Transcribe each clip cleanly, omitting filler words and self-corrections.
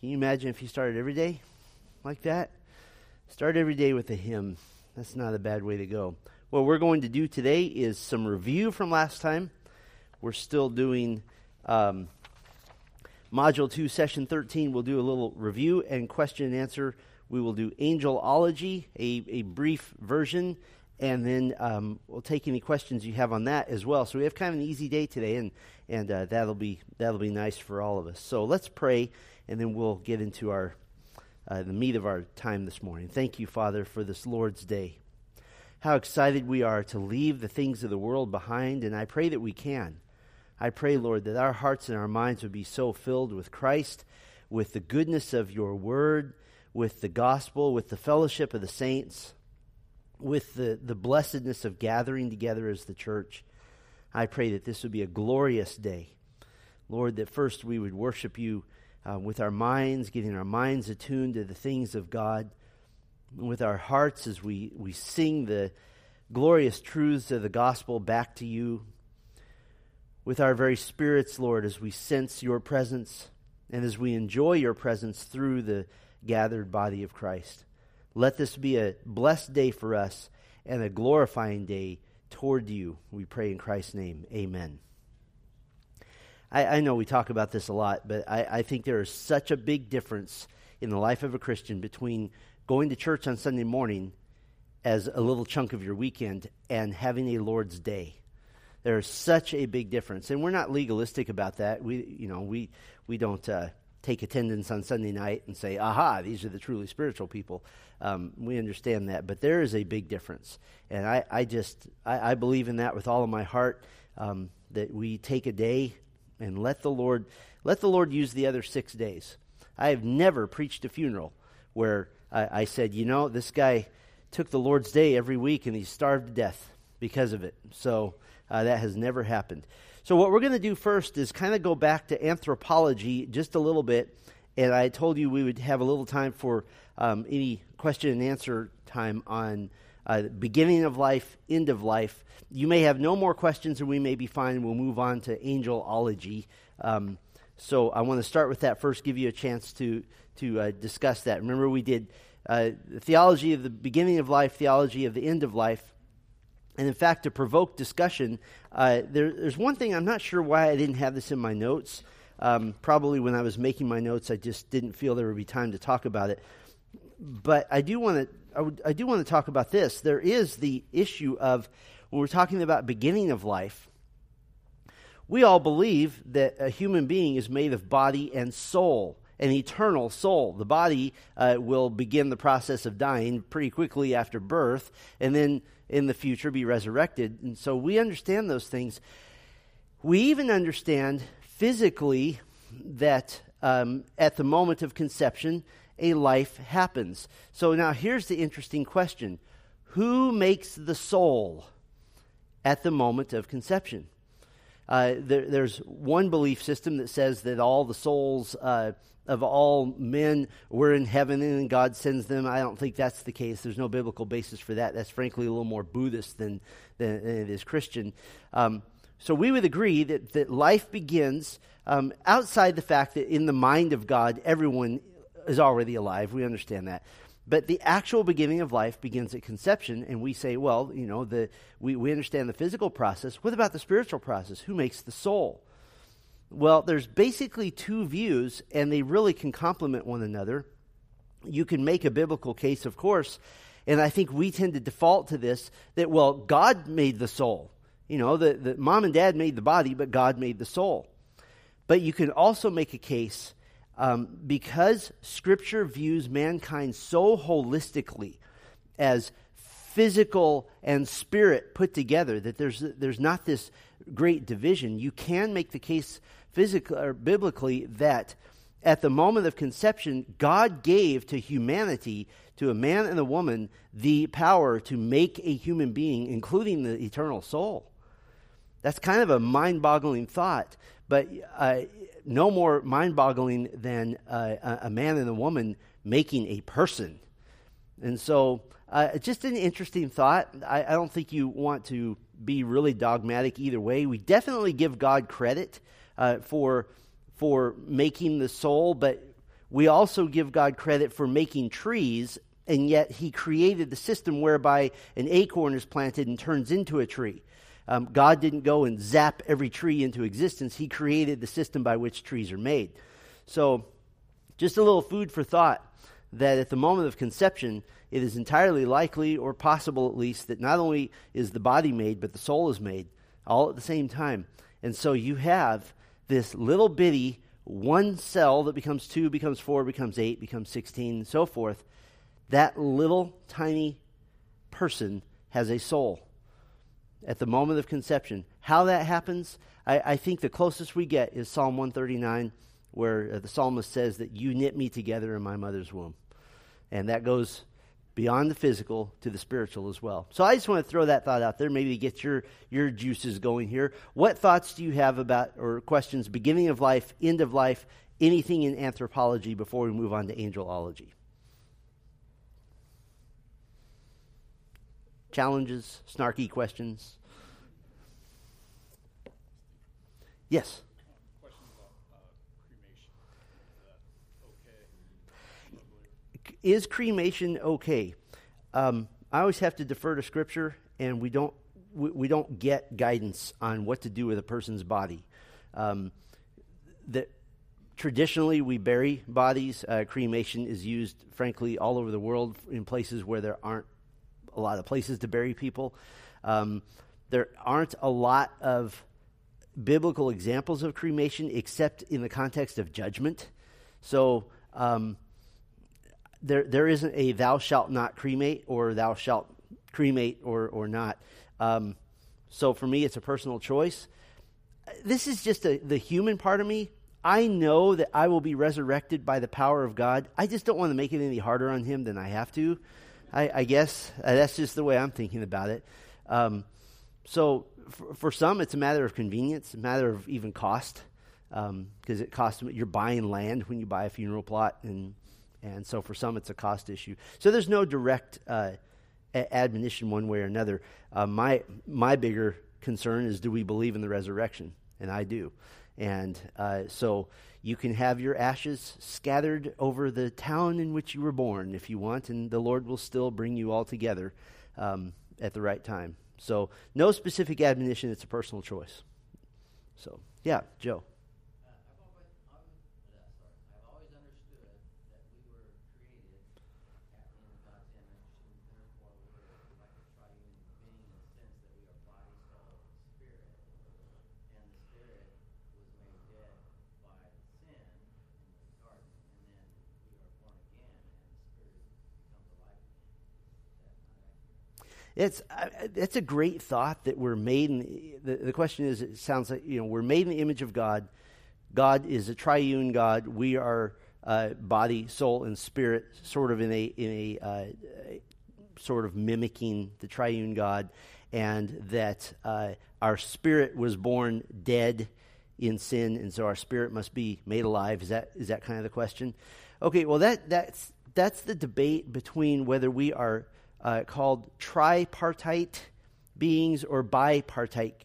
Can you imagine if you started every day like that? Start every day with a hymn. That's not a bad way to go. What we're going to do today is some review from last time. We're still doing Module 2, Session 13. We'll do a little review and question and answer. We will do Angelology, a brief version, and then we'll take any questions you have on that as well. So we have kind of an easy day today, and that'll be nice for all of us. So let's pray, and then we'll get into our the meat of our time this morning. Thank you, Father, for this Lord's Day. How excited we are to leave the things of the world behind, and I pray that we can. I pray, Lord, that our hearts and our minds would be so filled with Christ, with the goodness of your word, with the gospel, with the fellowship of the saints, with the blessedness of gathering together as the church. I pray that this would be a glorious day. Lord, that first we would worship you with our minds, getting our minds attuned to the things of God, with our hearts as we sing the glorious truths of the gospel back to you, with our very spirits, Lord, as we sense your presence and as we enjoy your presence through the gathered body of Christ. Let this be a blessed day for us and a glorifying day toward you. We pray in Christ's name. Amen. I know we talk about this a lot, but I think there is such a big difference in the life of a Christian between going to church on Sunday morning as a little chunk of your weekend and having a Lord's Day. There is such a big difference. And we're not legalistic about that. We don't take attendance on Sunday night and say, aha, these are the truly spiritual people. We understand that, but there is a big difference. And I believe in that with all of my heart, that we take a day and let the Lord use the other 6 days. I have never preached a funeral where I said, you know, this guy took the Lord's Day every week and he's starved to death because of it. So that has never happened. So what we're going to do first is kind of go back to anthropology just a little bit. And I told you we would have a little time for any question and answer time on beginning of life, end of life. You may have no more questions and we may be fine. We'll move on to angelology. So I want to start with that first, give you a chance to discuss that. Remember we did theology of the beginning of life, theology of the end of life. And in fact, to provoke discussion, there's one thing, I'm not sure why I didn't have this in my notes. Probably when I was making my notes, I just didn't feel there would be time to talk about it. But I do want to talk about this. There is the issue of, when we're talking about beginning of life, we all believe that a human being is made of body and soul, an eternal soul. The body will begin the process of dying pretty quickly after birth, and then in the future be resurrected. And so we understand those things. We even understand physically that at the moment of conception, a life happens. So now here's the interesting question. Who makes the soul at the moment of conception? There's one belief system that says that all the souls of all men were in heaven and God sends them. I don't think that's the case. There's no biblical basis for that. That's frankly a little more Buddhist than it is Christian. So we would agree that life begins outside the fact that in the mind of God, everyone is already alive. We understand that. But the actual beginning of life begins at conception, and we say, well, you know, we understand the physical process. What about the spiritual process? Who makes the soul? Well, there's basically two views, and they really can complement one another. You can make a biblical case, of course, and I think we tend to default to this, that, well, God made the soul. You know, the mom and dad made the body, but God made the soul. But you can also make a case because Scripture views mankind so holistically as physical and spirit put together that there's not this great division. You can make the case physically or biblically that at the moment of conception, God gave to humanity, to a man and a woman, the power to make a human being, including the eternal soul. That's kind of a mind-boggling thought, but no more mind-boggling than a man and a woman making a person. And so just an interesting thought. I don't think you want to be really dogmatic either way. We definitely give God credit for making the soul, but We also give God credit for making trees, and yet he created the system whereby an acorn is planted and turns into a tree. God didn't go and zap every tree into existence. He created the system by which trees are made. So just a little food for thought that at the moment of conception, it is entirely likely or possible at least that not only is the body made, but the soul is made all at the same time. And so you have this little bitty one cell that becomes two, becomes four, becomes eight, becomes 16, and so forth. That little tiny person has a soul at the moment of conception. How that happens, I think the closest we get is Psalm 139, where the psalmist says that you knit me together in my mother's womb. And that goes beyond the physical to the spiritual as well. So I just want to throw that thought out there, maybe to get your juices going here. What thoughts do you have about, or questions, beginning of life, end of life, anything in anthropology before we move on to angelology? Challenges, snarky questions? Yes? Questions about cremation. Is that okay? Is cremation okay? I always have to defer to Scripture, and we don't get guidance on what to do with a person's body. That traditionally we bury bodies. Cremation is used, frankly, all over the world in places where there aren't a lot of places to bury people. There aren't a lot of biblical examples of cremation except in the context of judgment. So there isn't a thou shalt not cremate or thou shalt cremate or not. So for me, it's a personal choice. This is just the human part of me. I know that I will be resurrected by the power of God. I just don't want to make it any harder on him than I have to. I guess that's just the way I'm thinking about it. So for some, it's a matter of convenience, a matter of even cost, because it costs. You're buying land when you buy a funeral plot, and so for some, it's a cost issue. So there's no direct admonition one way or another. My bigger concern is, do we believe in the resurrection? And I do. And so you can have your ashes scattered over the town in which you were born if you want, and the Lord will still bring you all together at the right time. So no specific admonition. It's a personal choice. So, yeah, Joe. I've always understood that we were created in God's image, and therefore we were like a triune being in the sense that we are body, soul, spirit, and the spirit made dead by sin in the garden, and then we are born again, and the spirit becomes alive again. That's a great thought, that we're made in the question is, it sounds like, you know, we're made in the image of God. God is a triune God. We are body, soul, and spirit, sort of in a sort of mimicking the triune God, and that our spirit was born dead in sin, and so our spirit must be made alive. Is that kind of the question? Okay, well, that's the debate between whether we are called tripartite beings or bipartite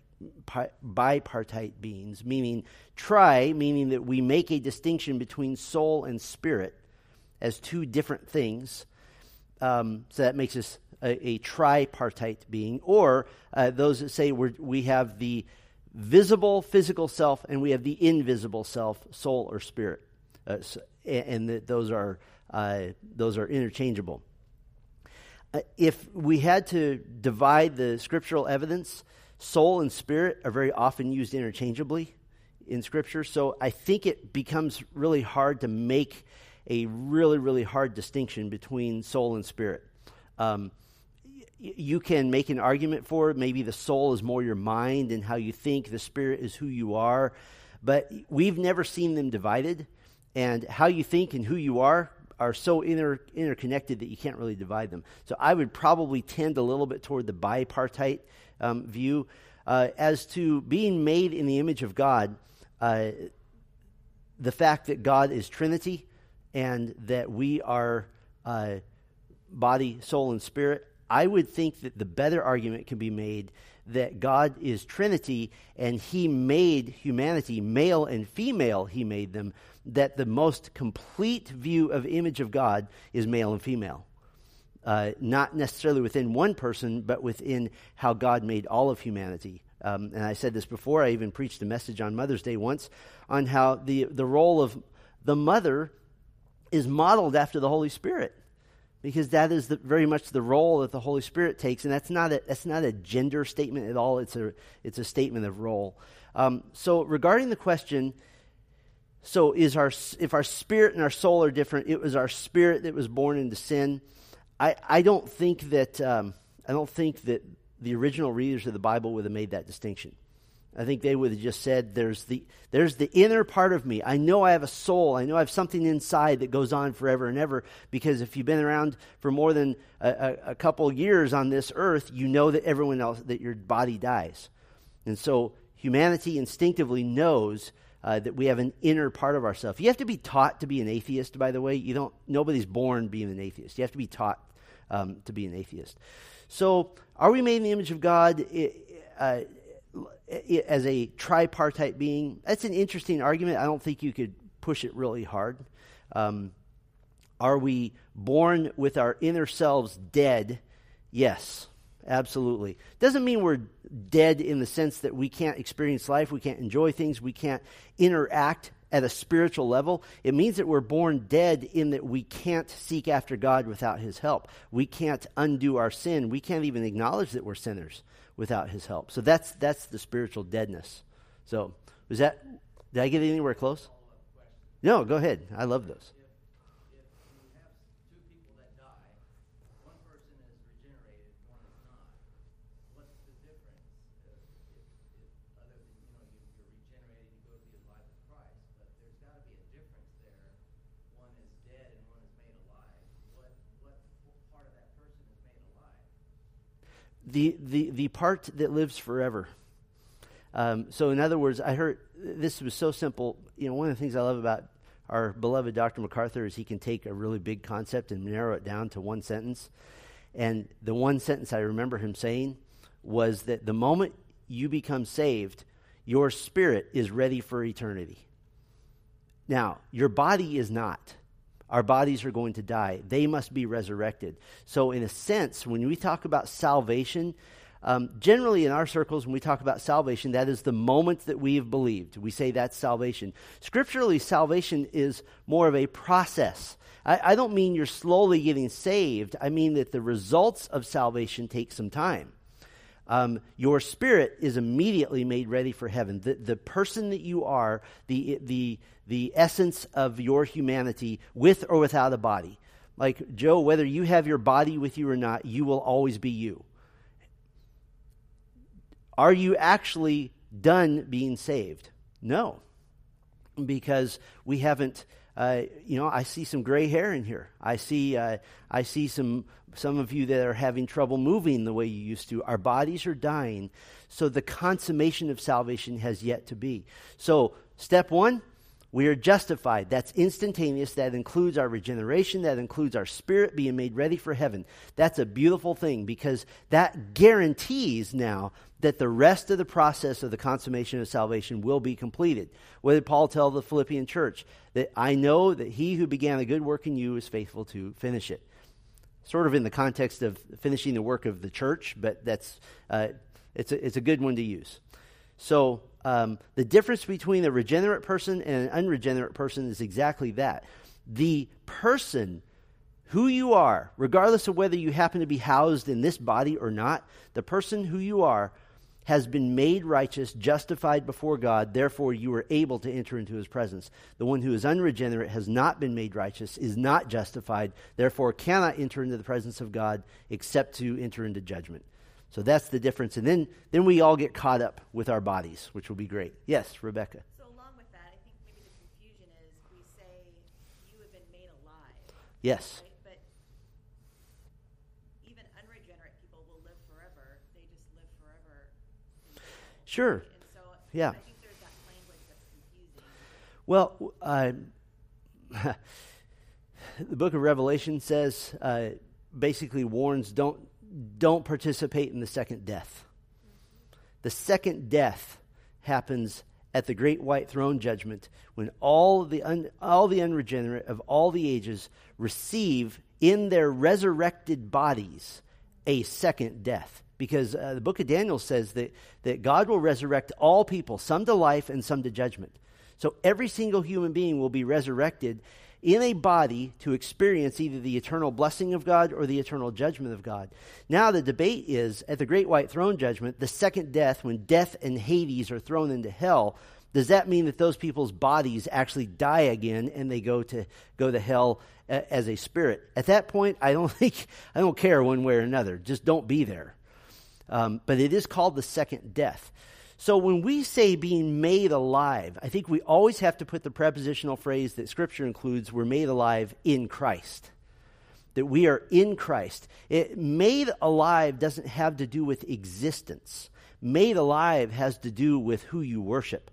beings, meaning meaning that we make a distinction between soul and spirit as two different things. So that makes us a tripartite being, or those that say we have the visible physical self, and we have the invisible self, soul or spirit, and that those are interchangeable. If we had to divide the scriptural evidence, soul and spirit are very often used interchangeably in Scripture. So I think it becomes really hard to make a really, really hard distinction between soul and spirit. You can make an argument for it. Maybe the soul is more your mind and how you think. The spirit is who you are. But we've never seen them divided. And how you think and who you are so interconnected that you can't really divide them. So I would probably tend a little bit toward the bipartite view. As to being made in the image of God, the fact that God is Trinity and that we are body, soul, and spirit, I would think that the better argument can be made that God is Trinity and he made humanity, male and female, he made them, that the most complete view of image of God is male and female. Not necessarily within one person, but within how God made all of humanity. And I said this before, I even preached a message on Mother's Day once on how the role of the mother is modeled after the Holy Spirit, because that is very much the role that the Holy Spirit takes, and that's not a gender statement at all. It's a statement of role. So regarding the question, so if our spirit and our soul are different, it was our spirit that was born into sin. I don't think that the original readers of the Bible would have made that distinction. I think they would have just said, there's the inner part of me. I know I have a soul. I know I have something inside that goes on forever and ever, because if you've been around for more than a couple years on this earth, you know that everyone else, that your body dies. And so humanity instinctively knows that we have an inner part of ourselves. You have to be taught to be an atheist, by the way. Nobody's born being an atheist. You have to be taught to be an atheist. So are we made in the image of God as a tripartite being? That's an interesting argument. I don't think you could push it really hard. Are we born with our inner selves dead? Yes, absolutely. Doesn't mean we're dead in the sense that we can't experience life, we can't enjoy things, we can't interact at a spiritual level. It means that we're born dead in that we can't seek after God without his help. We can't undo our sin. We can't even acknowledge that we're sinners without his help. So that's the spiritual deadness. So was that, did I get anywhere close? No, go ahead. I love those. If you have two people that die, one person is regenerated, one is not, what's the difference? If other than, you're regenerated, you go to the life of Christ, but there's got to be a difference there. One is dead and one is made alive. What part of that person is made alive? The part that lives forever. So in other words, I heard, this was so simple. One of the things I love about our beloved Dr. MacArthur is he can take a really big concept and narrow it down to one sentence. And the one sentence I remember him saying was that the moment you become saved, your spirit is ready for eternity. Now, your body is not. Our bodies are going to die. They must be resurrected. So in a sense, when we talk about salvation, generally in our circles, when we talk about salvation, that is the moment that we have believed. We say that's salvation. Scripturally, salvation is more of a process. I don't mean you're slowly getting saved. I mean that the results of salvation take some time. Your spirit is immediately made ready for heaven. The person that you are, the essence of your humanity, with or without a body. Like Joe, whether you have your body with you or not, you will always be you. Are you actually done being saved? No, because we haven't. I see some gray hair in here. I see some of you that are having trouble moving the way you used to. Our bodies are dying, so the consummation of salvation has yet to be. So step one, we are justified. That's instantaneous. That includes our regeneration. That includes our spirit being made ready for heaven. That's a beautiful thing, because that guarantees now that the rest of the process of the consummation of salvation will be completed. What did Paul tell the Philippian church? That I know that he who began a good work in you is faithful to finish it. Sort of in the context of finishing the work of the church, but that's it's a good one to use. So the difference between a regenerate person and an unregenerate person is exactly that. The person, who you are, regardless of whether you happen to be housed in this body or not, the person who you are has been made righteous, justified before God, therefore you are able to enter into his presence. The one who is unregenerate has not been made righteous, is not justified, therefore cannot enter into the presence of God except to enter into judgment. So that's the difference. And then we all get caught up with our bodies, which will be great. Yes, Rebecca. So along with that, I think maybe the confusion is we say you have been made alive. Yes. Right? But even unregenerate people will live forever. They just live forever. Sure. And so yeah. I think there's that language that's confusing. Well, the Book of Revelation says basically warns, don't participate in the second death. The second death happens at the great white throne judgment, when all the unregenerate of all the ages receive in their resurrected bodies a second death. Because the book of Daniel says that God will resurrect all people, some to life and some to judgment. So every single human being will be resurrected in a body to experience either the eternal blessing of God or the eternal judgment of God. Now the debate is, at the great white throne judgment, the second death, when death and Hades are thrown into hell, does that mean that those people's bodies actually die again and they go to hell as a spirit? At that point, I don't care one way or another. Just don't be there. But it is called the second death. So when we say being made alive, I think we always have to put the prepositional phrase that Scripture includes, we're made alive in Christ, that we are in Christ. Made alive doesn't have to do with existence. Made alive has to do with who you worship.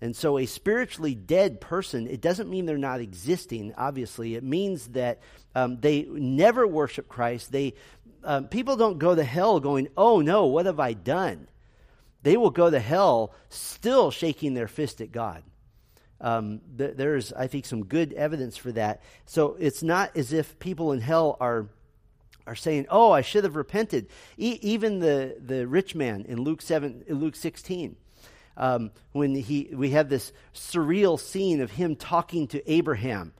And so a spiritually dead person, it doesn't mean they're not existing, obviously. It means that they never worship Christ. People don't go to hell going, oh no, what have I done? They will go to hell still shaking their fist at God. There's, I think, some good evidence for that. So it's not as if people in hell are saying, oh, I should have repented. Even the rich man in Luke 16, when we have this surreal scene of him talking to Abraham.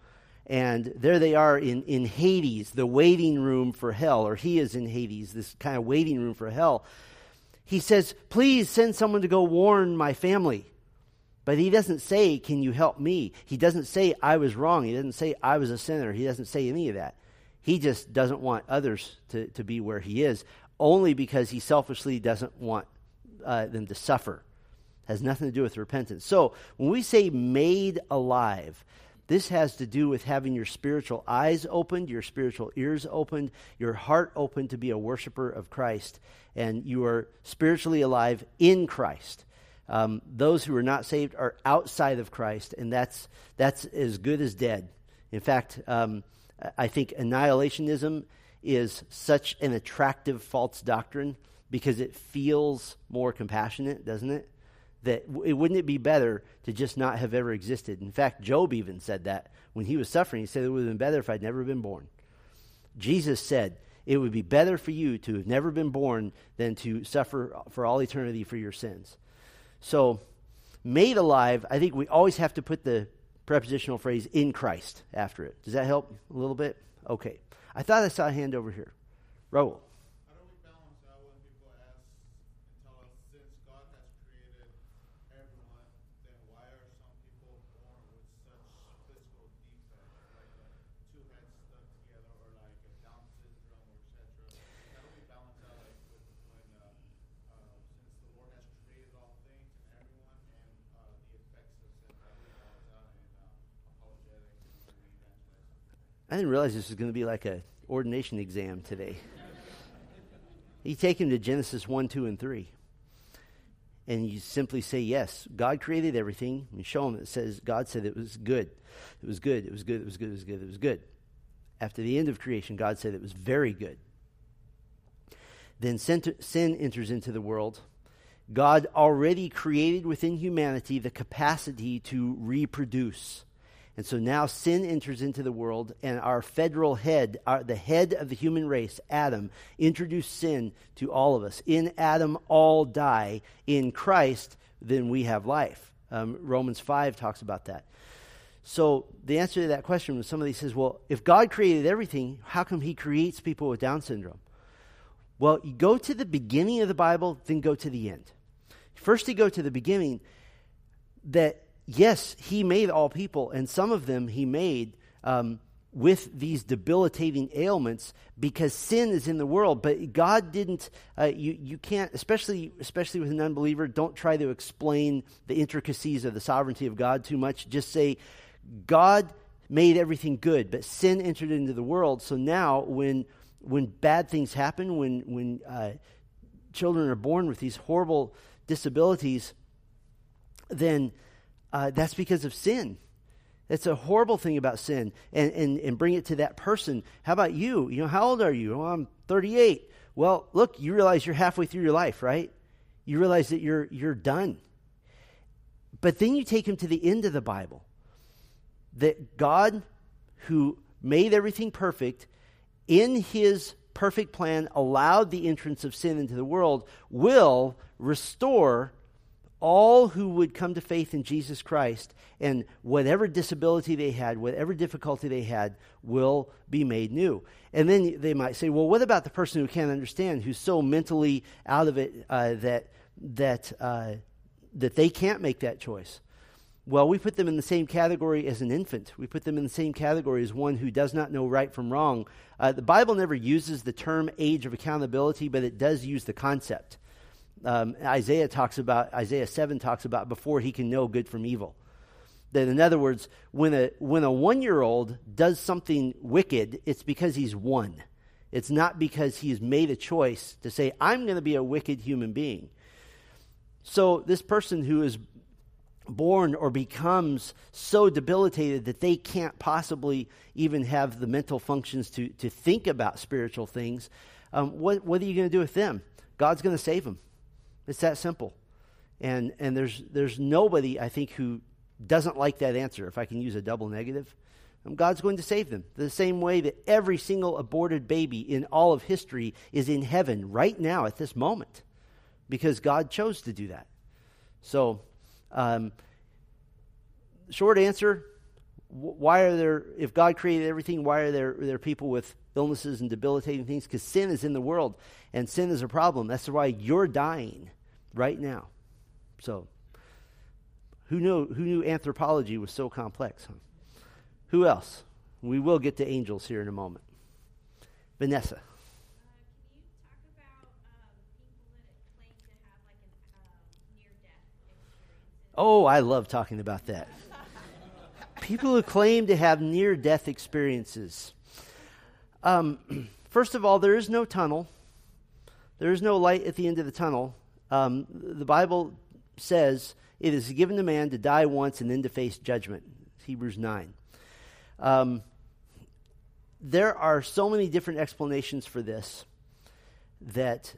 And there they are in Hades, the waiting room for hell, or he is in Hades, this kind of waiting room for hell. He says, please send someone to go warn my family. But he doesn't say, can you help me? He doesn't say, I was wrong. He doesn't say, I was a sinner. He doesn't say any of that. He just doesn't want others to be where he is, only because he selfishly doesn't want them to suffer. Has nothing to do with repentance. So when we say made alive, this has to do with having your spiritual eyes opened, your spiritual ears opened, your heart opened to be a worshiper of Christ, and you are spiritually alive in Christ. Those who are not saved are outside of Christ, and that's as good as dead. In fact, I think annihilationism is such an attractive false doctrine because it feels more compassionate, doesn't it? That wouldn't it be better to just not have ever existed? In fact, Job even said that when he was suffering. He said, it would have been better if I'd never been born. Jesus said, it would be better for you to have never been born than to suffer for all eternity for your sins. So, made alive, I think we always have to put the prepositional phrase in Christ after it. Does that help a little bit? Okay. I thought I saw a hand over here. Raul. I didn't realize this was going to be like an ordination exam today. You take him to Genesis 1, 2, and 3. And you simply say, yes, God created everything. And show him that it says, God said it was good. It was good. It was good. It was good. It was good. It was good. After the end of creation, God said it was very good. Then sin enters into the world. God already created within humanity the capacity to reproduce. And so now sin enters into the world, and our federal head, the head of the human race, Adam, introduced sin to all of us. In Adam, all die. In Christ, then we have life. Romans 5 talks about that. So the answer to that question was, somebody says, well, if God created everything, how come he creates people with Down syndrome? Well, you go to the beginning of the Bible, then go to the end. First you go to the beginning, that yes, he made all people, and some of them he made with these debilitating ailments because sin is in the world. But God didn't, you can't, especially with an unbeliever, don't try to explain the intricacies of the sovereignty of God too much. Just say, God made everything good, but sin entered into the world. So now when bad things happen, when children are born with these horrible disabilities, then that's because of sin. It's a horrible thing about sin, and bring it to that person. How about you? You know, how old are you? Oh, I'm 38. Well, look, you realize you're halfway through your life, right? You realize that you're done. But then you take him to the end of the Bible, that God, who made everything perfect, in his perfect plan allowed the entrance of sin into the world, will restore all who would come to faith in Jesus Christ, and whatever disability they had, whatever difficulty they had, will be made new. And then they might say, well, what about the person who can't understand, who's so mentally out of it that they can't make that choice? Well, we put them in the same category as an infant. We put them in the same category as one who does not know right from wrong. The Bible never uses the term age of accountability, but it does use the concept. Isaiah 7 talks about before he can know good from evil. That, in other words, when a one-year-old does something wicked, it's because he's one. It's not because he's made a choice to say, I'm going to be a wicked human being. So this person who is born or becomes so debilitated that they can't possibly even have the mental functions to think about spiritual things, what are you going to do with them? God's going to save them. It's that simple. And there's nobody, I think, who doesn't like that answer, if I can use a double negative. God's going to save them. The same way that every single aborted baby in all of history is in heaven right now at this moment, because God chose to do that. So, short answer, if God created everything, why are there people with illnesses and debilitating things? Because sin is in the world, and sin is a problem. That's why you're dying right now. So, who knew anthropology was so complex? Huh? Who else? We will get to angels here in a moment. Vanessa. Oh, I love talking about that. People who claim to have near-death experiences. First of all, there is no tunnel. There is no light at the end of the tunnel. The Bible says it is given to man to die once and then to face judgment. It's Hebrews 9. There are so many different explanations for this that...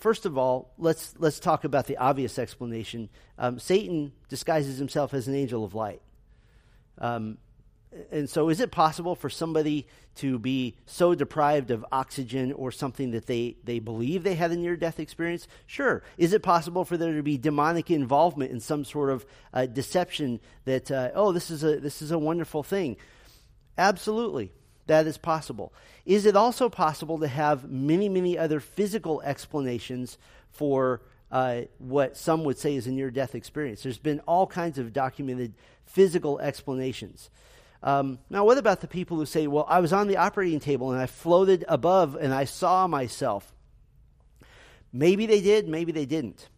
First of all, let's talk about the obvious explanation. Satan disguises himself as an angel of light. And so is it possible for somebody to be so deprived of oxygen or something that they believe they had a near-death experience? Sure. Is it possible for there to be demonic involvement in some sort of deception that, this is a wonderful thing? Absolutely. That is possible. Is it also possible to have many, many other physical explanations for what some would say is a near-death experience? There's been all kinds of documented physical explanations. Now, what about the people who say, well, I was on the operating table and I floated above and I saw myself? Maybe they did, maybe they didn't.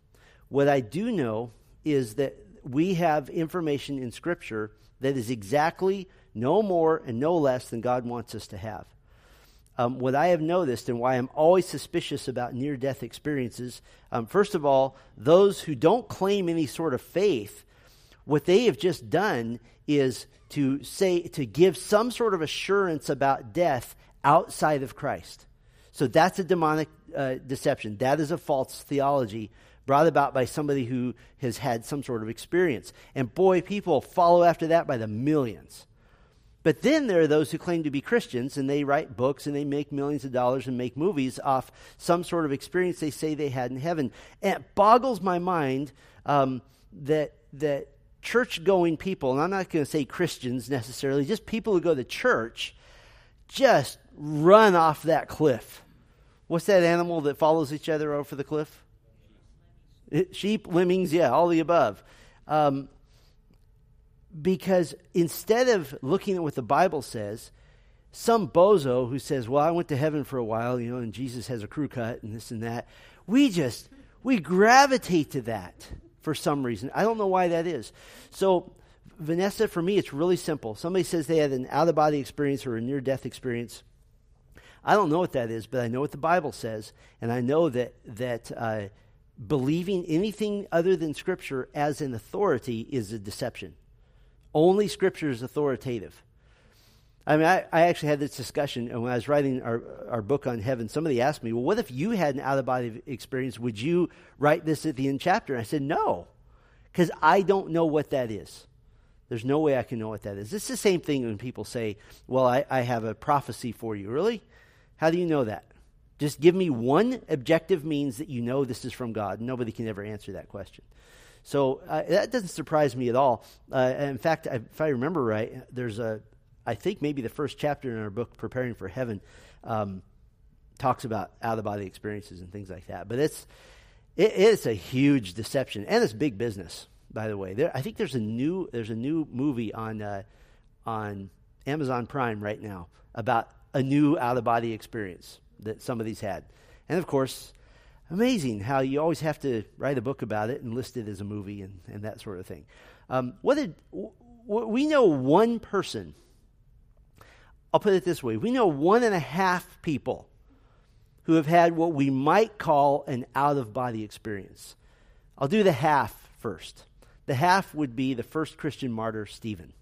What I do know is that we have information in Scripture that is exactly no more and no less than God wants us to have. What I have noticed and why I'm always suspicious about near-death experiences, first of all, those who don't claim any sort of faith, what they have just done is to give some sort of assurance about death outside of Christ. So that's a demonic deception. That is a false theology brought about by somebody who has had some sort of experience. And boy, people follow after that by the millions. But then there are those who claim to be Christians, and they write books, and they make millions of dollars and make movies off some sort of experience they say they had in heaven. And it boggles my mind that church-going people, and I'm not going to say Christians necessarily, just people who go to church, just run off that cliff. What's that animal that follows each other over the cliff? Sheep, lemmings, yeah, all the above. Because instead of looking at what the Bible says, some bozo who says, well, I went to heaven for a while, and Jesus has a crew cut and this and that, we gravitate to that for some reason. I don't know why that is. So, Vanessa, for me, it's really simple. Somebody says they had an out-of-body experience or a near-death experience. I don't know what that is, but I know what the Bible says, and I know that believing anything other than Scripture as an authority is a deception. Only Scripture is authoritative. I mean, I actually had this discussion when I was writing our book on heaven. Somebody asked me, well, what if you had an out-of-body experience? Would you write this at the end chapter? And I said, no, because I don't know what that is. There's no way I can know what that is. It's the same thing when people say, well, I have a prophecy for you. Really? How do you know that? Just give me one objective means that you know this is from God. Nobody can ever answer that question. So that doesn't surprise me at all. In fact, if I remember right, I think maybe the first chapter in our book, Preparing for Heaven, talks about out-of-body experiences and things like that. But it's a huge deception, and it's big business, by the way. I think there's a new movie on Amazon Prime right now about a new out-of-body experience that somebody's had, and of course, amazing how you always have to write a book about it and list it as a movie and that sort of thing. We know one person. I'll put it this way. We know 1.5 people who have had what we might call an out-of-body experience. I'll do the half first. The half would be the first Christian martyr, Stephen.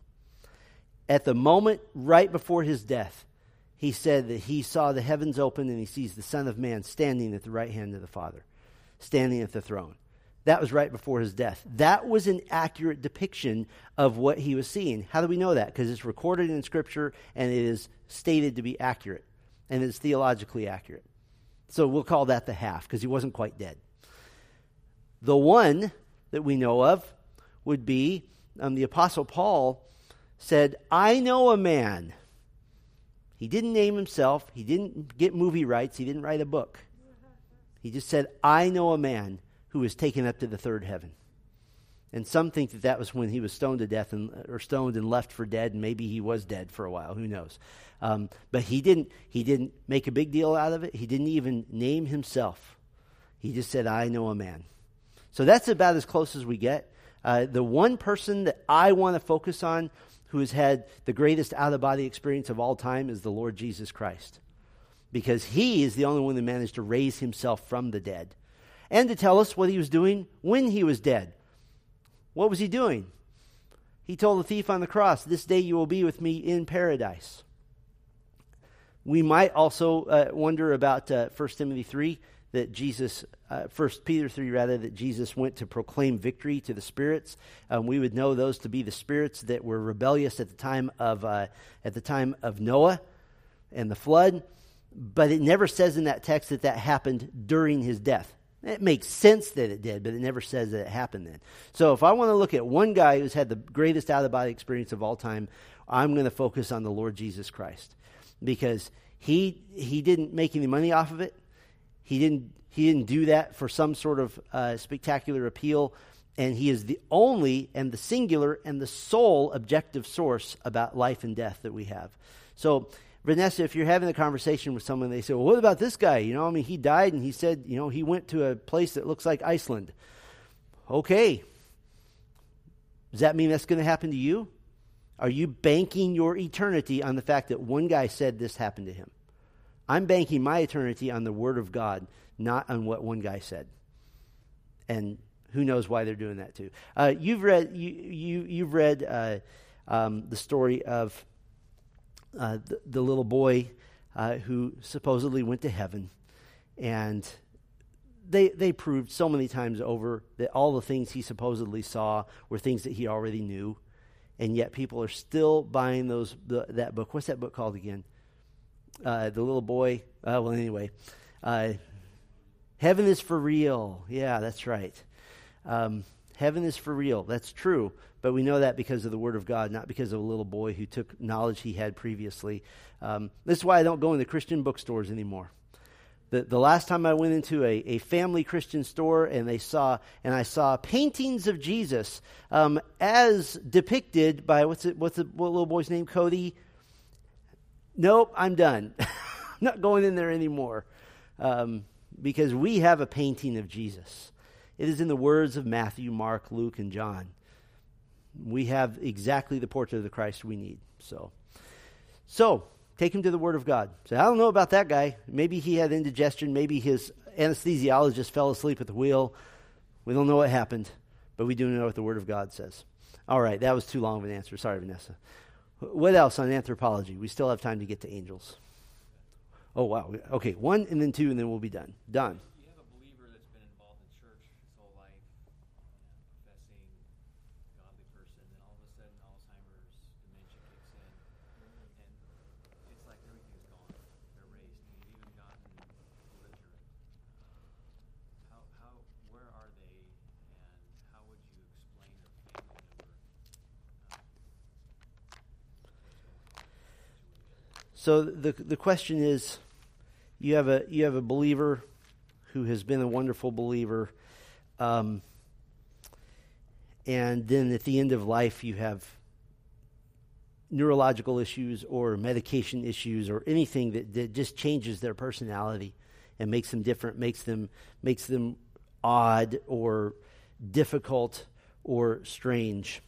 At the moment right before his death, he said that he saw the heavens open and he sees the Son of Man standing at the right hand of the Father, standing at the throne. That was right before his death. That was an accurate depiction of what he was seeing. How do we know that? Because it's recorded in Scripture, and it is stated to be accurate, and it's theologically accurate. So we'll call that the half, because he wasn't quite dead. The one that we know of would be, the Apostle Paul said, I know a man. He didn't name himself. He didn't get movie rights. He didn't write a book. He just said, I know a man who was taken up to the third heaven. And some think that that was when he was stoned to death or stoned and left for dead, and maybe he was dead for a while. Who knows? But he didn't make a big deal out of it. He didn't even name himself. He just said, I know a man. So that's about as close as we get. The one person that I want to focus on who has had the greatest out-of-body experience of all time is the Lord Jesus Christ, because he is the only one that managed to raise himself from the dead, and to tell us what he was doing when he was dead. What was he doing? He told the thief on the cross, this day you will be with me in paradise. We might also wonder about 1 Timothy 3, that Jesus, 1 Peter 3 rather, that Jesus went to proclaim victory to the spirits. We would know those to be the spirits that were rebellious at the time of Noah and the flood. But it never says in that text that happened during his death. It makes sense that it did, but it never says that it happened then. So if I want to look at one guy who's had the greatest out-of-body experience of all time, I'm going to focus on the Lord Jesus Christ, because he didn't make any money off of it. He didn't do that for some sort of spectacular appeal, and he is the only and the singular and the sole objective source about life and death that we have. So, Vanessa, if you're having a conversation with someone, they say, well, what about this guy? You know, I mean, he died and he said, you know, he went to a place that looks like Iceland. Okay. Does that mean that's going to happen to you? Are you banking your eternity on the fact that one guy said this happened to him? I'm banking my eternity on the Word of God, not on what one guy said. And who knows why they're doing that too. You've read the story of the little boy who supposedly went to heaven, and they proved so many times over that all the things he supposedly saw were things that he already knew, and yet people are still buying that book. What's that book called again? The little boy. Well, anyway, Heaven is for Real. Yeah, that's right. Heaven is for real. That's true. But we know that because of the Word of God, not because of a little boy who took knowledge he had previously. This is why I don't go into Christian bookstores anymore. The last time I went into a family Christian store and I saw paintings of Jesus as depicted by what little boy's name, Cody? Nope, I'm done. I'm not going in there anymore, because we have a painting of Jesus. It is in the words of Matthew, Mark, Luke, and John. We have exactly the portrait of the Christ we need. So take him to the Word of God. Say, I don't know about that guy. Maybe he had indigestion. Maybe his anesthesiologist fell asleep at the wheel. We don't know what happened, but we do know what the Word of God says. All right, that was too long of an answer. Sorry, Vanessa. What else on anthropology? We still have time to get to angels. Oh, wow. Okay, one and then two, and then we'll be done. Done. You have a believer that's been involved in church his whole life, professing godly person, and all of a sudden Alzheimer's, dementia kicks in, and it's like everything's gone. They're raised, and they've even gotten belligerent. Where are they, and how would you explain their family member? So the question is, you have a believer who has been a wonderful believer, and then at the end of life you have neurological issues or medication issues or anything that just changes their personality and makes them different, makes them odd or difficult or strange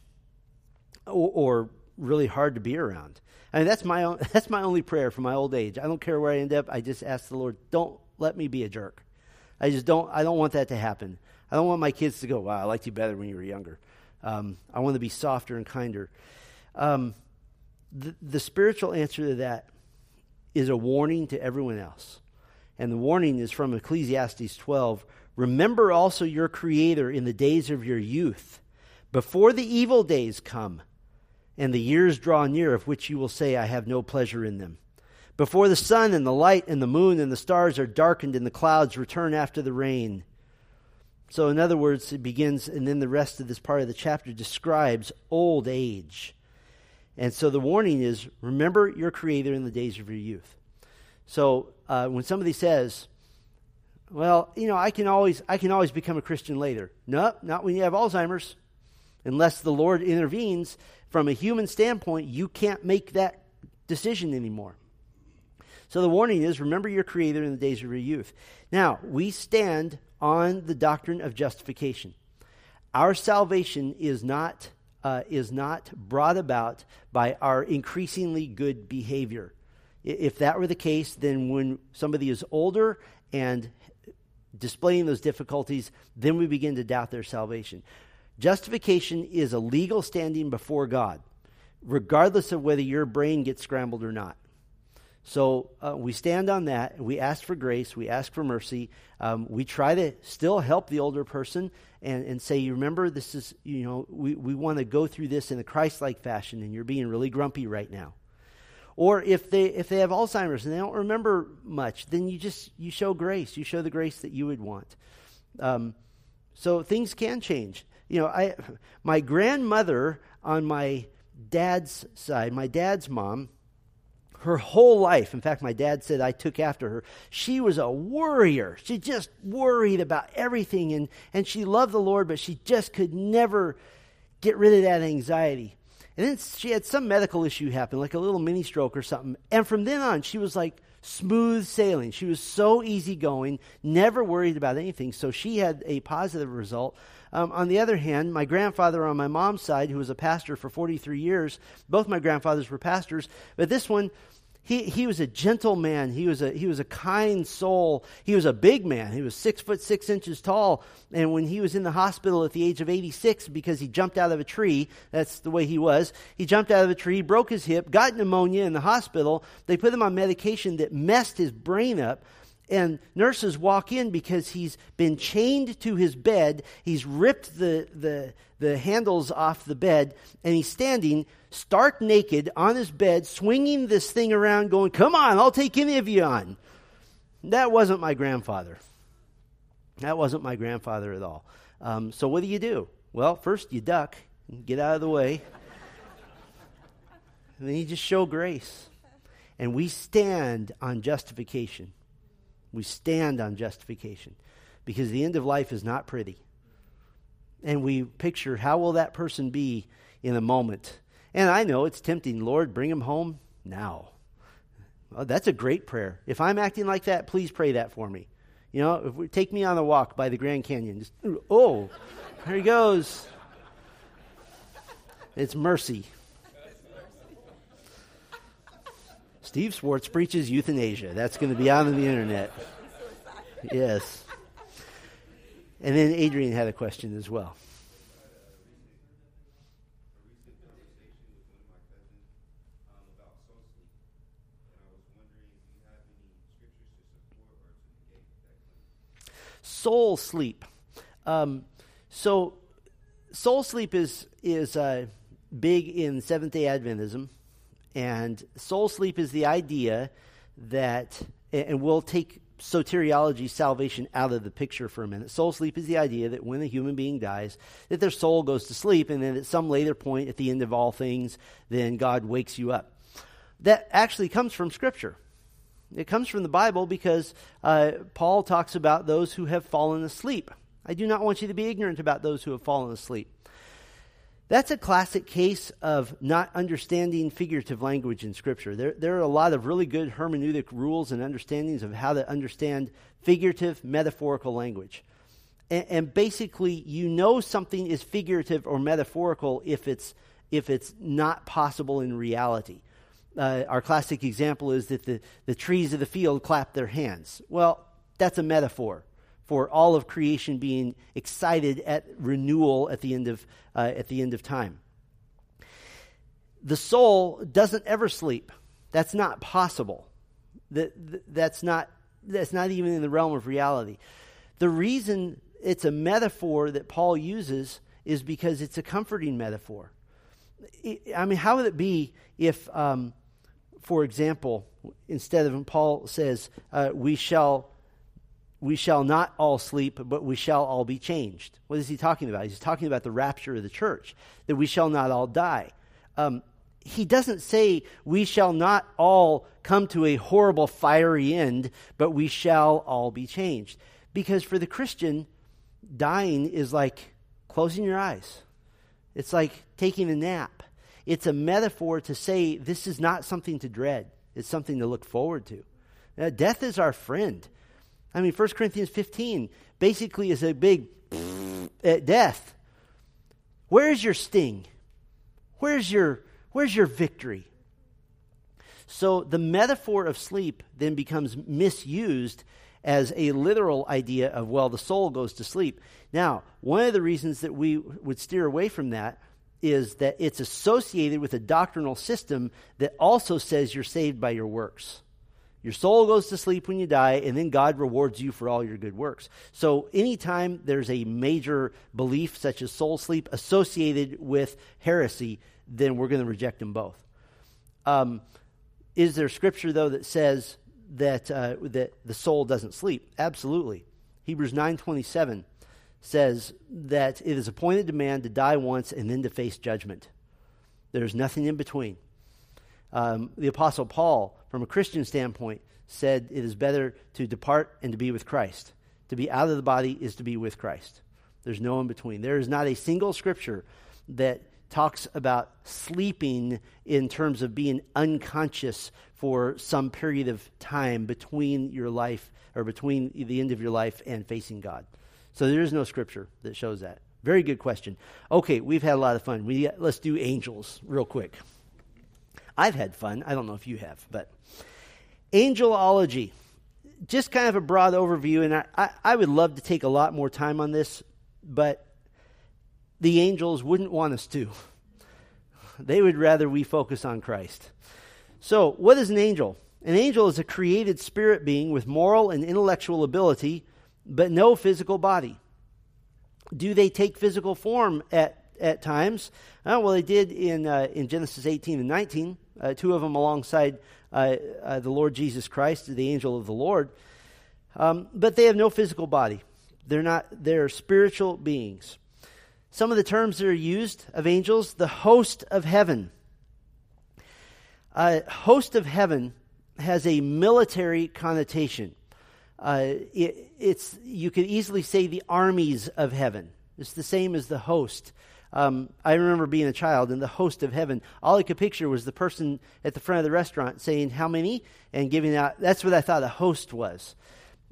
or really hard to be around. I mean, that's my only prayer for my old age. I don't care where I end up. I just ask the Lord, don't let me be a jerk. I don't want that to happen. I don't want my kids to go, wow, I liked you better when you were younger. I want to be softer and kinder. The spiritual answer to that is a warning to everyone else. And the warning is from Ecclesiastes 12. Remember also your Creator in the days of your youth, before the evil days come, and the years draw near, of which you will say, I have no pleasure in them. Before the sun and the light and the moon and the stars are darkened and the clouds return after the rain. So in other words, it begins, and then the rest of this part of the chapter describes old age. And so the warning is, remember your Creator in the days of your youth. So when somebody says, well, you know, I can always become a Christian later. No, not when you have Alzheimer's. Unless the Lord intervenes, from a human standpoint, you can't make that decision anymore. So the warning is, remember your Creator in the days of your youth. Now, we stand on the doctrine of justification. Our salvation is not brought about by our increasingly good behavior. If that were the case, then when somebody is older and displaying those difficulties, then we begin to doubt their salvation. Justification is a legal standing before God, regardless of whether your brain gets scrambled or not. So we stand on that. We ask for grace. We ask for mercy. We try to still help the older person and say, you remember, this is, you know, we want to go through this in a Christ-like fashion, and you're being really grumpy right now. Or if they have Alzheimer's and they don't remember much, then you show grace. You show the grace that you would want. So things can change. You know, my grandmother on my dad's side, my dad's mom, her whole life, in fact, my dad said I took after her, she was a worrier. She just worried about everything, and she loved the Lord, but she just could never get rid of that anxiety. And then she had some medical issue happen, like a little mini stroke or something. And from then on, she was like smooth sailing. She was so easygoing, never worried about anything. So she had a positive result. On the other hand, my grandfather on my mom's side, who was a pastor for 43 years, both my grandfathers were pastors, but this one, he was a gentle man. He was a kind soul. He was a big man. He was 6'6" tall. And when he was in the hospital at the age of 86, because he jumped out of a tree, that's the way he was. He jumped out of a tree, broke his hip, got pneumonia in the hospital. They put him on medication that messed his brain up. And nurses walk in because he's been chained to his bed. He's ripped the handles off the bed, and he's standing stark naked on his bed, swinging this thing around, going, come on, I'll take any of you on. That wasn't my grandfather. That wasn't my grandfather at all. So what do? Well, first you duck and get out of the way. And then you just show grace. And we stand on justification. We stand on justification because the end of life is not pretty. And we picture, how will that person be in a moment? And I know it's tempting. Lord, bring him home now. Well, that's a great prayer. If I'm acting like that, please pray that for me. You know, take me on a walk by the Grand Canyon. Just, oh, there he goes. It's mercy. Steve Swartz preaches euthanasia. That's going to be on the internet. Yes. And then Adrian had a question as well. soul sleep. So soul sleep is big in Seventh-day Adventism, and soul sleep is the idea that, and we'll take soteriology, salvation, out of the picture for a minute. Soul sleep is the idea that when a human being dies, that their soul goes to sleep, and then at some later point, at the end of all things, then God wakes you up. That actually comes from Scripture. It comes from the Bible because Paul talks about those who have fallen asleep. I do not want you to be ignorant about those who have fallen asleep. That's a classic case of not understanding figurative language in Scripture. There are a lot of really good hermeneutic rules and understandings of how to understand figurative, metaphorical language. And basically, you know something is figurative or metaphorical if it's not possible in reality. Our classic example is that the trees of the field clap their hands. Well, that's a metaphor for all of creation being excited at renewal at the end of time. The soul doesn't ever sleep. That's not possible. That's not even in the realm of reality. The reason it's a metaphor that Paul uses is because it's a comforting metaphor. I mean, how would it be if, for example, instead of when Paul says, we shall not all sleep, but we shall all be changed. What is he talking about? He's talking about the rapture of the church, that we shall not all die. He doesn't say we shall not all come to a horrible fiery end, but we shall all be changed. Because for the Christian, dying is like closing your eyes. It's like taking a nap. It's a metaphor to say this is not something to dread. It's something to look forward to. Now, death is our friend. I mean, 1 Corinthians 15 basically is a big at death. Where's your sting? Where's your victory? So the metaphor of sleep then becomes misused as a literal idea of, well, the soul goes to sleep. Now, one of the reasons that we would steer away from that is that it's associated with a doctrinal system that also says you're saved by your works. Your soul goes to sleep when you die, and then God rewards you for all your good works. So anytime there's a major belief such as soul sleep associated with heresy, then we're going to reject them both. Is there Scripture, though, that says that the soul doesn't sleep? Absolutely. Hebrews 9:27 says that it is appointed to man to die once and then to face judgment. There's nothing in between. The Apostle Paul, from a Christian standpoint, said it is better to depart and to be with Christ. To be out of the body is to be with Christ. There's no in between. There is not a single Scripture that talks about sleeping in terms of being unconscious for some period of time between your life or between the end of your life and facing God. So there is no Scripture that shows that. Very good question. Okay, we've had a lot of fun. Let's do angels real quick. I've had fun. I don't know if you have, but angelology, just kind of a broad overview, and I would love to take a lot more time on this, but the angels wouldn't want us to. They would rather we focus on Christ. So what is an angel? An angel is a created spirit being with moral and intellectual ability, but no physical body. Do they take physical form at times? Well, they did in Genesis 18 and 19, two of them alongside the Lord Jesus Christ, the angel of the Lord. But they have no physical body. They're spiritual beings. Some of the terms that are used of angels: the host of heaven. Host of heaven has a military connotation. It's you could easily say the armies of heaven. It's the same as the host. I remember being a child, and the host of heaven, all I could picture was the person at the front of the restaurant saying, "How many?" and giving out. That's what I thought a host was.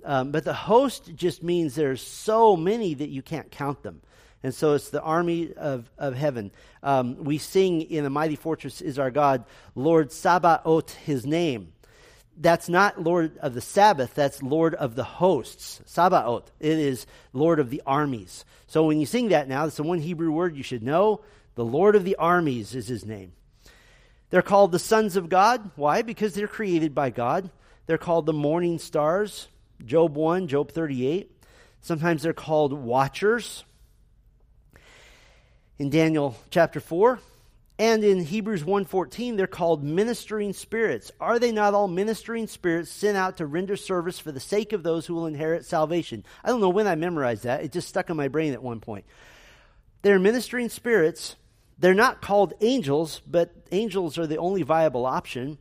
But the host just means there's so many that you can't count them. And so it's the army of heaven. We sing, "In a mighty fortress is our God, Lord Sabaoth his name." That's not Lord of the Sabbath, that's Lord of the hosts, Sabaoth. It is Lord of the armies. So when you sing that now, it's the one Hebrew word you should know. The Lord of the armies is his name. They're called the sons of God. Why? Because they're created by God. They're called the morning stars, Job 1, Job 38. Sometimes they're called watchers. In Daniel chapter 4 and in Hebrews 1:14, they're called ministering spirits. Are they not all ministering spirits sent out to render service for the sake of those who will inherit salvation? I don't know when I memorized that. It just stuck in my brain at one point. They're ministering spirits. They're not called angels, but angels are the only viable option.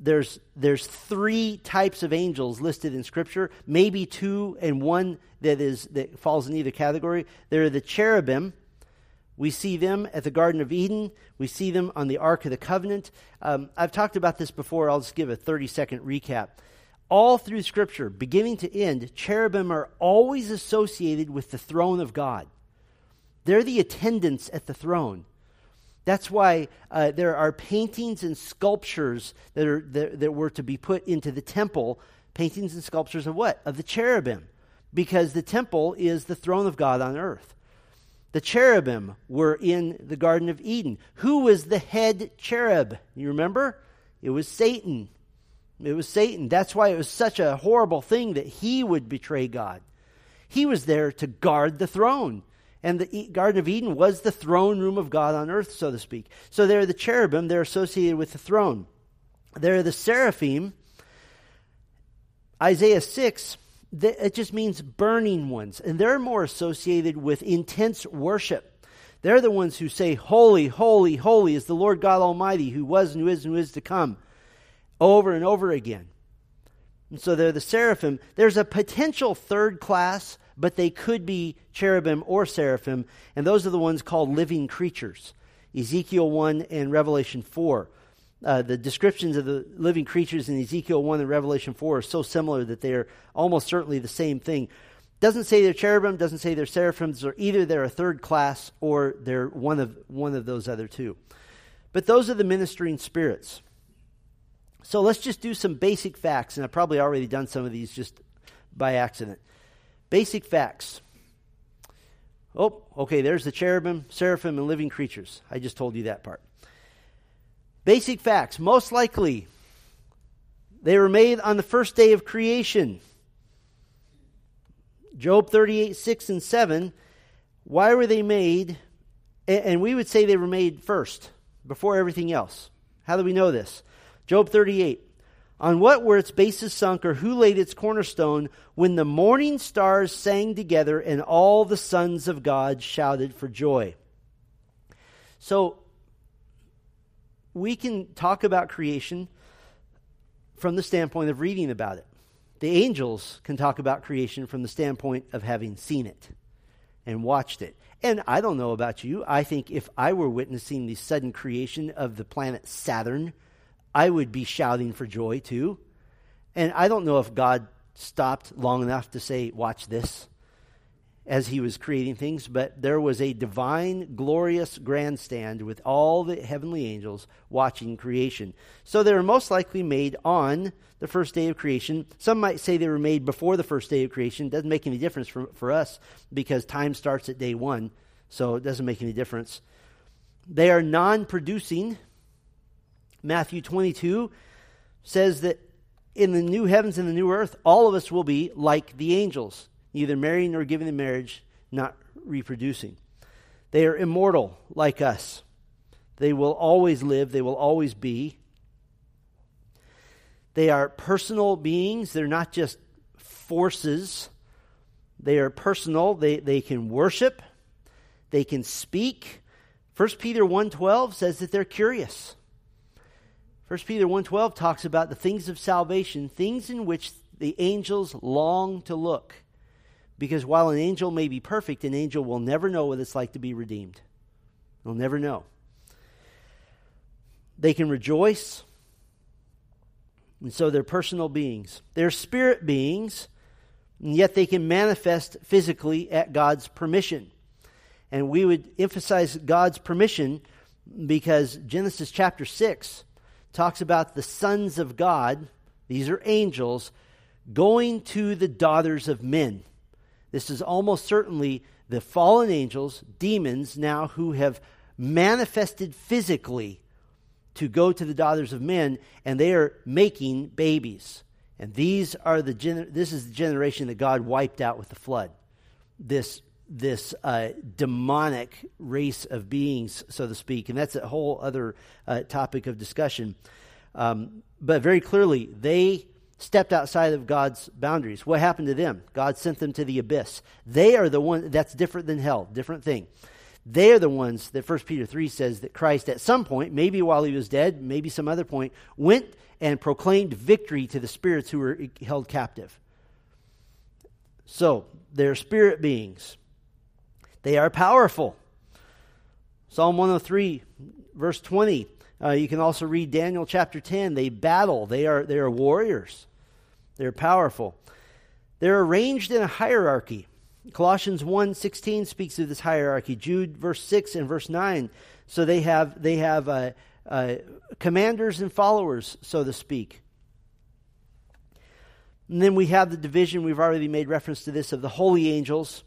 There's three types of angels listed in Scripture, maybe two and one that falls in either category. There are the cherubim. We see them at the Garden of Eden. We see them on the Ark of the Covenant. I've talked about this before. I'll just give a 30-second recap. All through Scripture, beginning to end, cherubim are always associated with the throne of God. They're the attendants at the throne. That's why there are paintings and sculptures that were to be put into the temple. Paintings and sculptures of what? Of the cherubim. Because the temple is the throne of God on earth. The cherubim were in the Garden of Eden. Who was the head cherub? You remember? It was Satan. It was Satan. That's why it was such a horrible thing that he would betray God. He was there to guard the throne. And the Garden of Eden was the throne room of God on earth, so to speak. So they're the cherubim. They're associated with the throne. They're the seraphim. Isaiah 6, it just means burning ones. And they're more associated with intense worship. They're the ones who say, holy, holy, holy is the Lord God Almighty, who was and who is and who is to come, over and over again. And so they're the seraphim. There's a potential third class, but they could be cherubim or seraphim, and those are the ones called living creatures. Ezekiel 1 and Revelation 4. The descriptions of the living creatures in Ezekiel 1 and Revelation 4 are so similar that they are almost certainly the same thing. Doesn't say they're cherubim, doesn't say they're seraphim, or either they're a third class or they're one of those other two. But those are the ministering spirits. So let's just do some basic facts, and I've probably already done some of these just by accident. Basic facts. Oh, okay, there's the cherubim, seraphim, and living creatures. I just told you that part. Basic facts. Most likely, they were made on the first day of creation. Job 38, 6 and 7. Why were they made? And we would say they were made first, before everything else. How do we know this? Job 38. On what were its bases sunk, or who laid its cornerstone, when the morning stars sang together and all the sons of God shouted for joy? So, we can talk about creation from the standpoint of reading about it. The angels can talk about creation from the standpoint of having seen it and watched it. And I don't know about you, I think if I were witnessing the sudden creation of the planet Saturn, I would be shouting for joy too. And I don't know if God stopped long enough to say, watch this, as he was creating things, but there was a divine, glorious grandstand with all the heavenly angels watching creation. So they were most likely made on the first day of creation. Some might say they were made before the first day of creation. It doesn't make any difference for us because time starts at day one, so it doesn't make any difference. They are non-producing. Matthew 22 says that in the new heavens and the new earth, all of us will be like the angels, neither marrying nor giving in marriage, not reproducing. They are immortal like us. They will always live. They will always be. They are personal beings. They're not just forces. They are personal. They can worship. They can speak. 1 Peter 1:12 says that they're curious. 1 Peter 1:12 talks about the things of salvation, things in which the angels long to look. Because while an angel may be perfect, an angel will never know what it's like to be redeemed. They'll never know. They can rejoice. And so they're personal beings. They're spirit beings, and yet they can manifest physically at God's permission. And we would emphasize God's permission because Genesis chapter 6 talks about the sons of God, these are angels, going to the daughters of men. This is almost certainly the fallen angels, demons now, who have manifested physically to go to the daughters of men, and they are making babies. And these are this is the generation that God wiped out with the flood. This demonic race of beings, so to speak, and that's a whole other topic of discussion. But very clearly, they stepped outside of God's boundaries. What happened to them? God sent them to the abyss. They are the one that's different than hell, different thing. They are the ones that 1 Peter 3 says that Christ at some point, maybe while he was dead, maybe some other point, went and proclaimed victory to the spirits who were held captive. So, they're spirit beings. They are powerful. Psalm 103, verse 20. You can also read Daniel chapter 10. They battle. They are warriors. They're powerful. They're arranged in a hierarchy. Colossians 1:16 speaks of this hierarchy. Jude verse 6 and verse 9. So they have commanders and followers, so to speak. And then we have the division. We've already made reference to this, of the holy angels.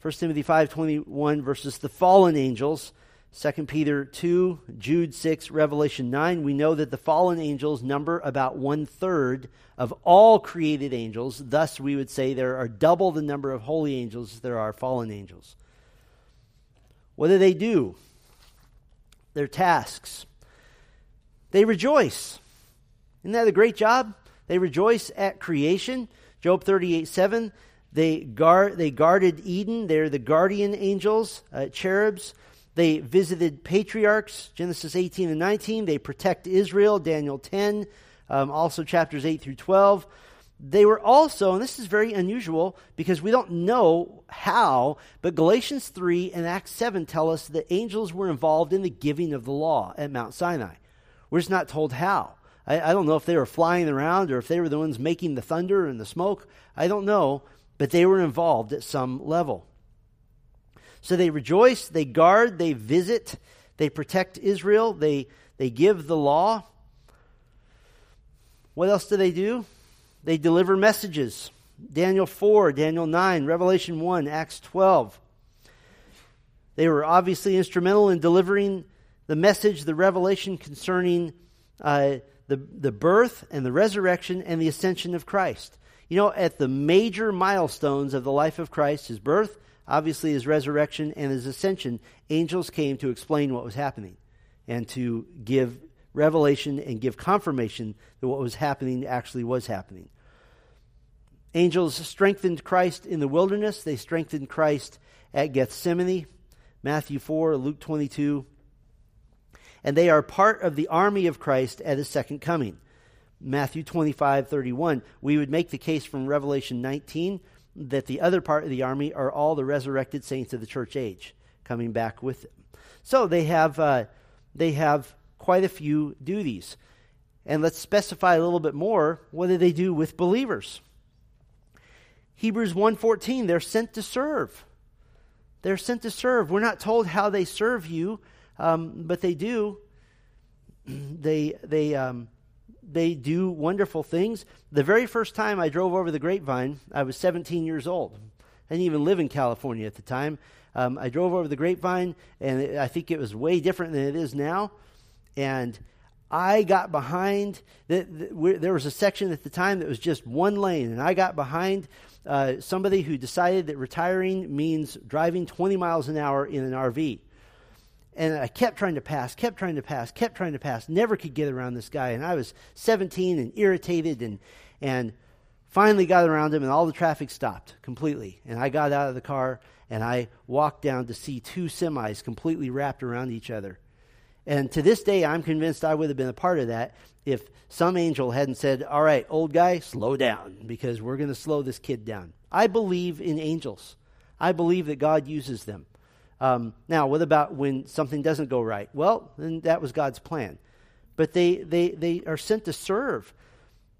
1 Timothy 5:21 versus the fallen angels. 2 Peter 2, Jude 6, Revelation 9. We know that the fallen angels number about 1/3 of all created angels. Thus, we would say there are double the number of holy angels as there are fallen angels. What do they do? Their tasks. They rejoice. Isn't that a great job? They rejoice at creation. Job 38:7. They guarded Eden. They're the guardian angels, cherubs. They visited patriarchs, Genesis 18 and 19. They protect Israel, Daniel 10, also chapters 8 through 12. They were also, and this is very unusual because we don't know how, but Galatians 3 and Acts 7 tell us that angels were involved in the giving of the law at Mount Sinai. We're just not told how. I don't know if they were flying around or if they were the ones making the thunder and the smoke. I don't know. But they were involved at some level. So they rejoice, they guard, they visit, they protect Israel, they give the law. What else do? They deliver messages. Daniel 4, Daniel 9, Revelation 1, Acts 12. They were obviously instrumental in delivering the message, the revelation concerning the birth and the resurrection and the ascension of Christ. You know, at the major milestones of the life of Christ, his birth, obviously his resurrection, and his ascension, angels came to explain what was happening and to give revelation and give confirmation that what was happening actually was happening. Angels strengthened Christ in the wilderness. They strengthened Christ at Gethsemane, Matthew 4, Luke 22. And they are part of the army of Christ at his second coming. Matthew 25:31. We would make the case from Revelation 19 that the other part of the army are all the resurrected saints of the church age coming back with them. So they have quite a few duties. And let's specify a little bit more what do they do with believers. Hebrews 1:14, they're sent to serve. They're sent to serve. We're not told how they serve you, but they do. They do wonderful things. The very first time I drove over the Grapevine, I was 17 years old. I didn't even live in California at the time. I drove over the Grapevine, and I think it was way different than it is now. And I got behind. There was a section at the time that was just one lane, and I got behind somebody who decided that retiring means driving 20 miles an hour in an RV. And I kept trying to pass, never could get around this guy. And I was 17 and irritated and finally got around him, and all the traffic stopped completely. And I got out of the car and I walked down to see two semis completely wrapped around each other. And to this day, I'm convinced I would have been a part of that if some angel hadn't said, "All right, old guy, slow down, because we're going to slow this kid down." I believe in angels. I believe that God uses them. Now, what about when something doesn't go right? Well, then that was God's plan. But they are sent to serve.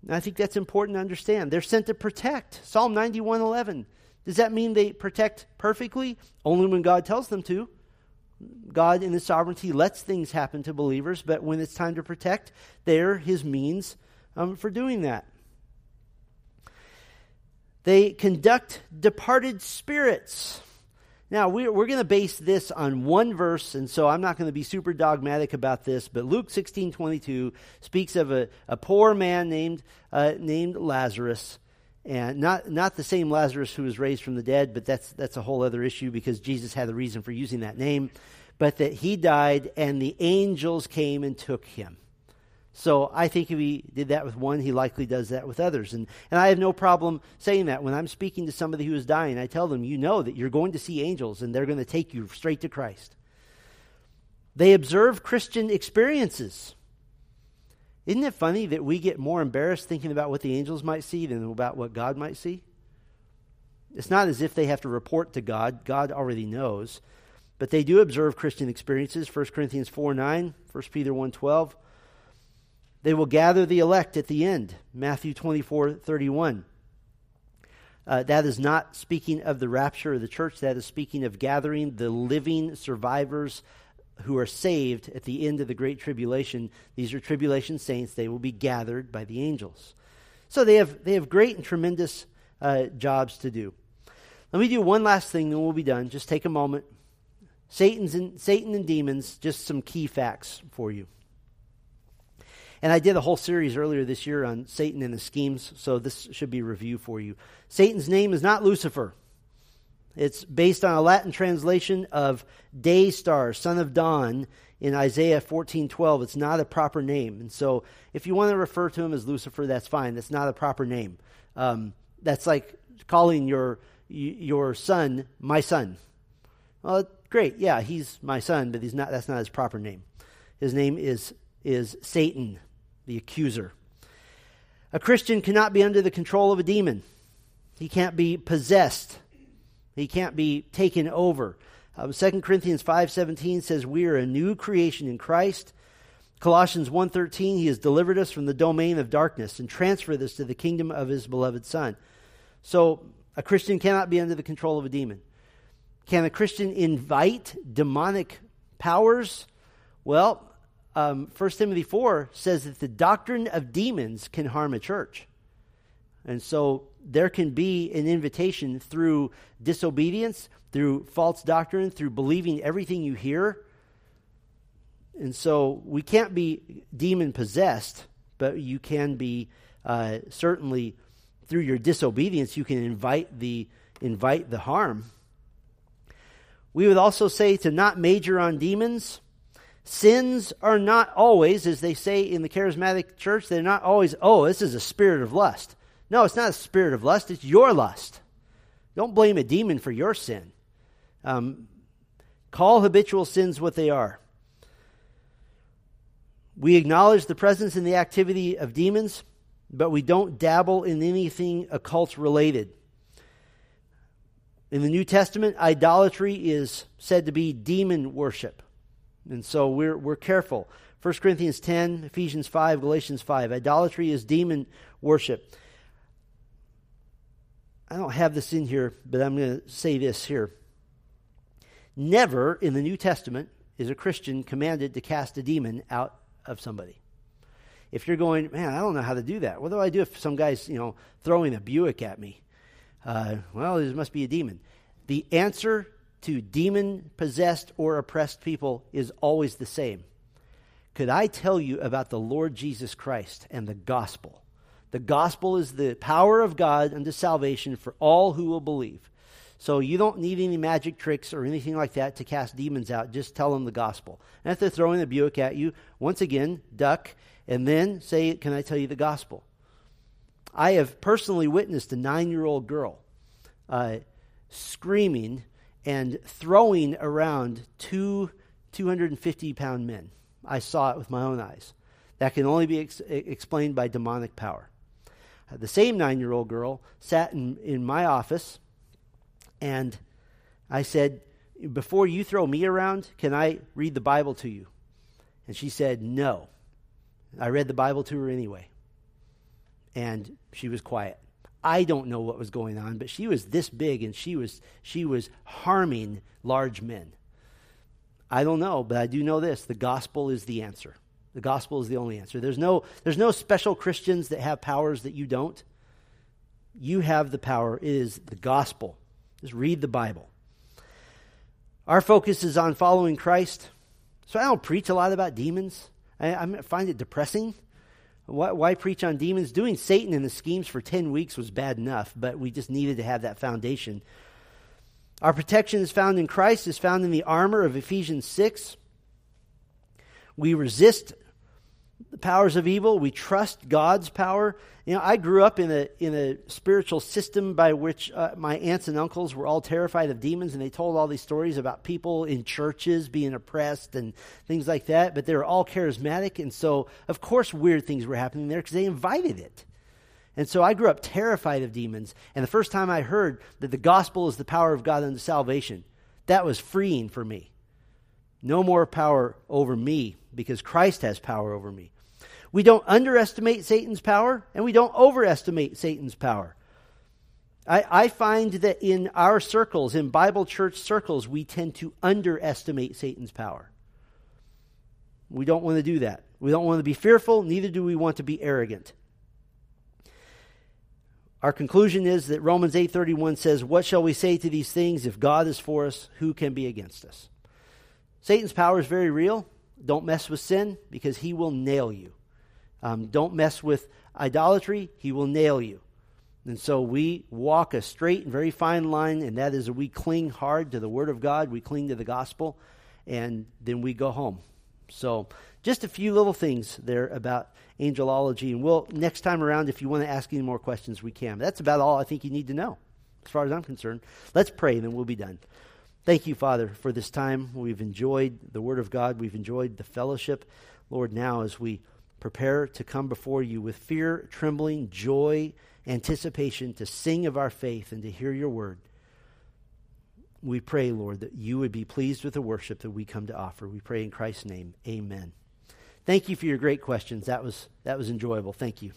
And I think that's important to understand. They're sent to protect. Psalm 91:11. Does that mean they protect perfectly? Only when God tells them to. God in his sovereignty lets things happen to believers, but when it's time to protect, they're his means for doing that. They conduct departed spirits. Now, we're going to base this on one verse, and so I'm not going to be super dogmatic about this, but Luke 16:22 speaks of a poor man named Lazarus, and not the same Lazarus who was raised from the dead, but that's a whole other issue because Jesus had a reason for using that name, but that he died and the angels came and took him. So I think if he did that with one, he likely does that with others. And I have no problem saying that. When I'm speaking to somebody who is dying, I tell them, you know that you're going to see angels and they're going to take you straight to Christ. They observe Christian experiences. Isn't it funny that we get more embarrassed thinking about what the angels might see than about what God might see? It's not as if they have to report to God. God already knows. But they do observe Christian experiences. 1 Corinthians 4:9, 1 Peter 1:12. They will gather the elect at the end, Matthew 24:31. That is not speaking of the rapture of the church. That is speaking of gathering the living survivors who are saved at the end of the Great Tribulation. These are tribulation saints. They will be gathered by the angels. So they have great and tremendous jobs to do. Let me do one last thing, then we'll be done. Just take a moment. Satan and demons, just some key facts for you. And I did a whole series earlier this year on Satan and his schemes, so this should be a review for you. Satan's name is not Lucifer. It's based on a Latin translation of day star, son of dawn, in Isaiah 14:12. It's not a proper name. And so if you want to refer to him as Lucifer, that's fine. That's not a proper name. That's like calling your son, my son. Well, great. Yeah, he's my son, but he's not. That's not his proper name. His name is Satan, the accuser. A Christian cannot be under the control of a demon. He can't be possessed. He can't be taken over. 2 Corinthians 5:17 says, we are a new creation in Christ. Colossians 1:13, he has delivered us from the domain of darkness and transferred us to the kingdom of his beloved Son. So a Christian cannot be under the control of a demon. Can a Christian invite demonic powers? Well, 1 Timothy 4 says that the doctrine of demons can harm a church. And so there can be an invitation through disobedience, through false doctrine, through believing everything you hear. And so we can't be demon-possessed, but you can be, certainly through your disobedience, you can invite the harm. We would also say to not major on demons. Sins are not always, as they say in the charismatic church, they're not always, oh, this is a spirit of lust. No, it's not a spirit of lust. It's your lust. Don't blame a demon for your sin. Call habitual sins what they are. We acknowledge the presence and the activity of demons, but we don't dabble in anything occult related. In the New Testament, idolatry is said to be demon worship. And so we're careful. 1 Corinthians 10, Ephesians 5, Galatians 5. Idolatry is demon worship. I don't have this in here, but I'm going to say this here. Never in the New Testament is a Christian commanded to cast a demon out of somebody. If you're going, man, I don't know how to do that. What do I do if some guy's, throwing a Buick at me? Well, there must be a demon. The answer to demon-possessed or oppressed people is always the same. Could I tell you about the Lord Jesus Christ and the gospel? The gospel is the power of God unto salvation for all who will believe. So you don't need any magic tricks or anything like that to cast demons out. Just tell them the gospel. And if they're throwing a Buick at you, once again, duck, and then say, can I tell you the gospel? I have personally witnessed a 9-year-old girl screaming and throwing around two 250-pound men. I saw it with my own eyes. That can only be explained by demonic power. The same 9-year-old girl sat in my office, and I said, before you throw me around, can I read the Bible to you? And she said, no. I read the Bible to her anyway, and she was quiet. I don't know what was going on, but she was this big and she was harming large men. I don't know, but I do know this. The gospel is the answer. The gospel is the only answer. There's no special Christians that have powers that you don't. You have the power. It is the gospel. Just read the Bible. Our focus is on following Christ. So I don't preach a lot about demons. I find it depressing. Why preach on demons? Doing Satan and the schemes for 10 weeks was bad enough, but we just needed to have that foundation. Our protection is found in Christ, is found in the armor of Ephesians 6. We resist the powers of evil. We trust God's power. You know, I grew up in a spiritual system by which my aunts and uncles were all terrified of demons, and they told all these stories about people in churches being oppressed and things like that, but they were all charismatic, and so, of course, weird things were happening there because they invited it. And so I grew up terrified of demons, and the first time I heard that the gospel is the power of God unto salvation, that was freeing for me. No more power over me because Christ has power over me. We don't underestimate Satan's power, and we don't overestimate Satan's power. I find that in our circles, in Bible church circles, we tend to underestimate Satan's power. We don't want to do that. We don't want to be fearful, neither do we want to be arrogant. Our conclusion is that Romans 8:31 says, "What shall we say to these things? If God is for us, who can be against us?" Satan's power is very real. Don't mess with sin because he will nail you. Don't mess with idolatry. He will nail you. And so we walk a straight and very fine line, and that is we cling hard to the Word of God. We cling to the gospel, and then we go home. So just a few little things there about angelology. And we'll, next time around, if you want to ask any more questions, we can. But that's about all I think you need to know as far as I'm concerned. Let's pray, and then we'll be done. Thank you, Father, for this time. We've enjoyed the Word of God. We've enjoyed the fellowship. Lord, now as we prepare to come before you with fear, trembling, joy, anticipation to sing of our faith and to hear your word, we pray, Lord, that you would be pleased with the worship that we come to offer. We pray in Christ's name. Amen. Thank you for your great questions. That was enjoyable. Thank you.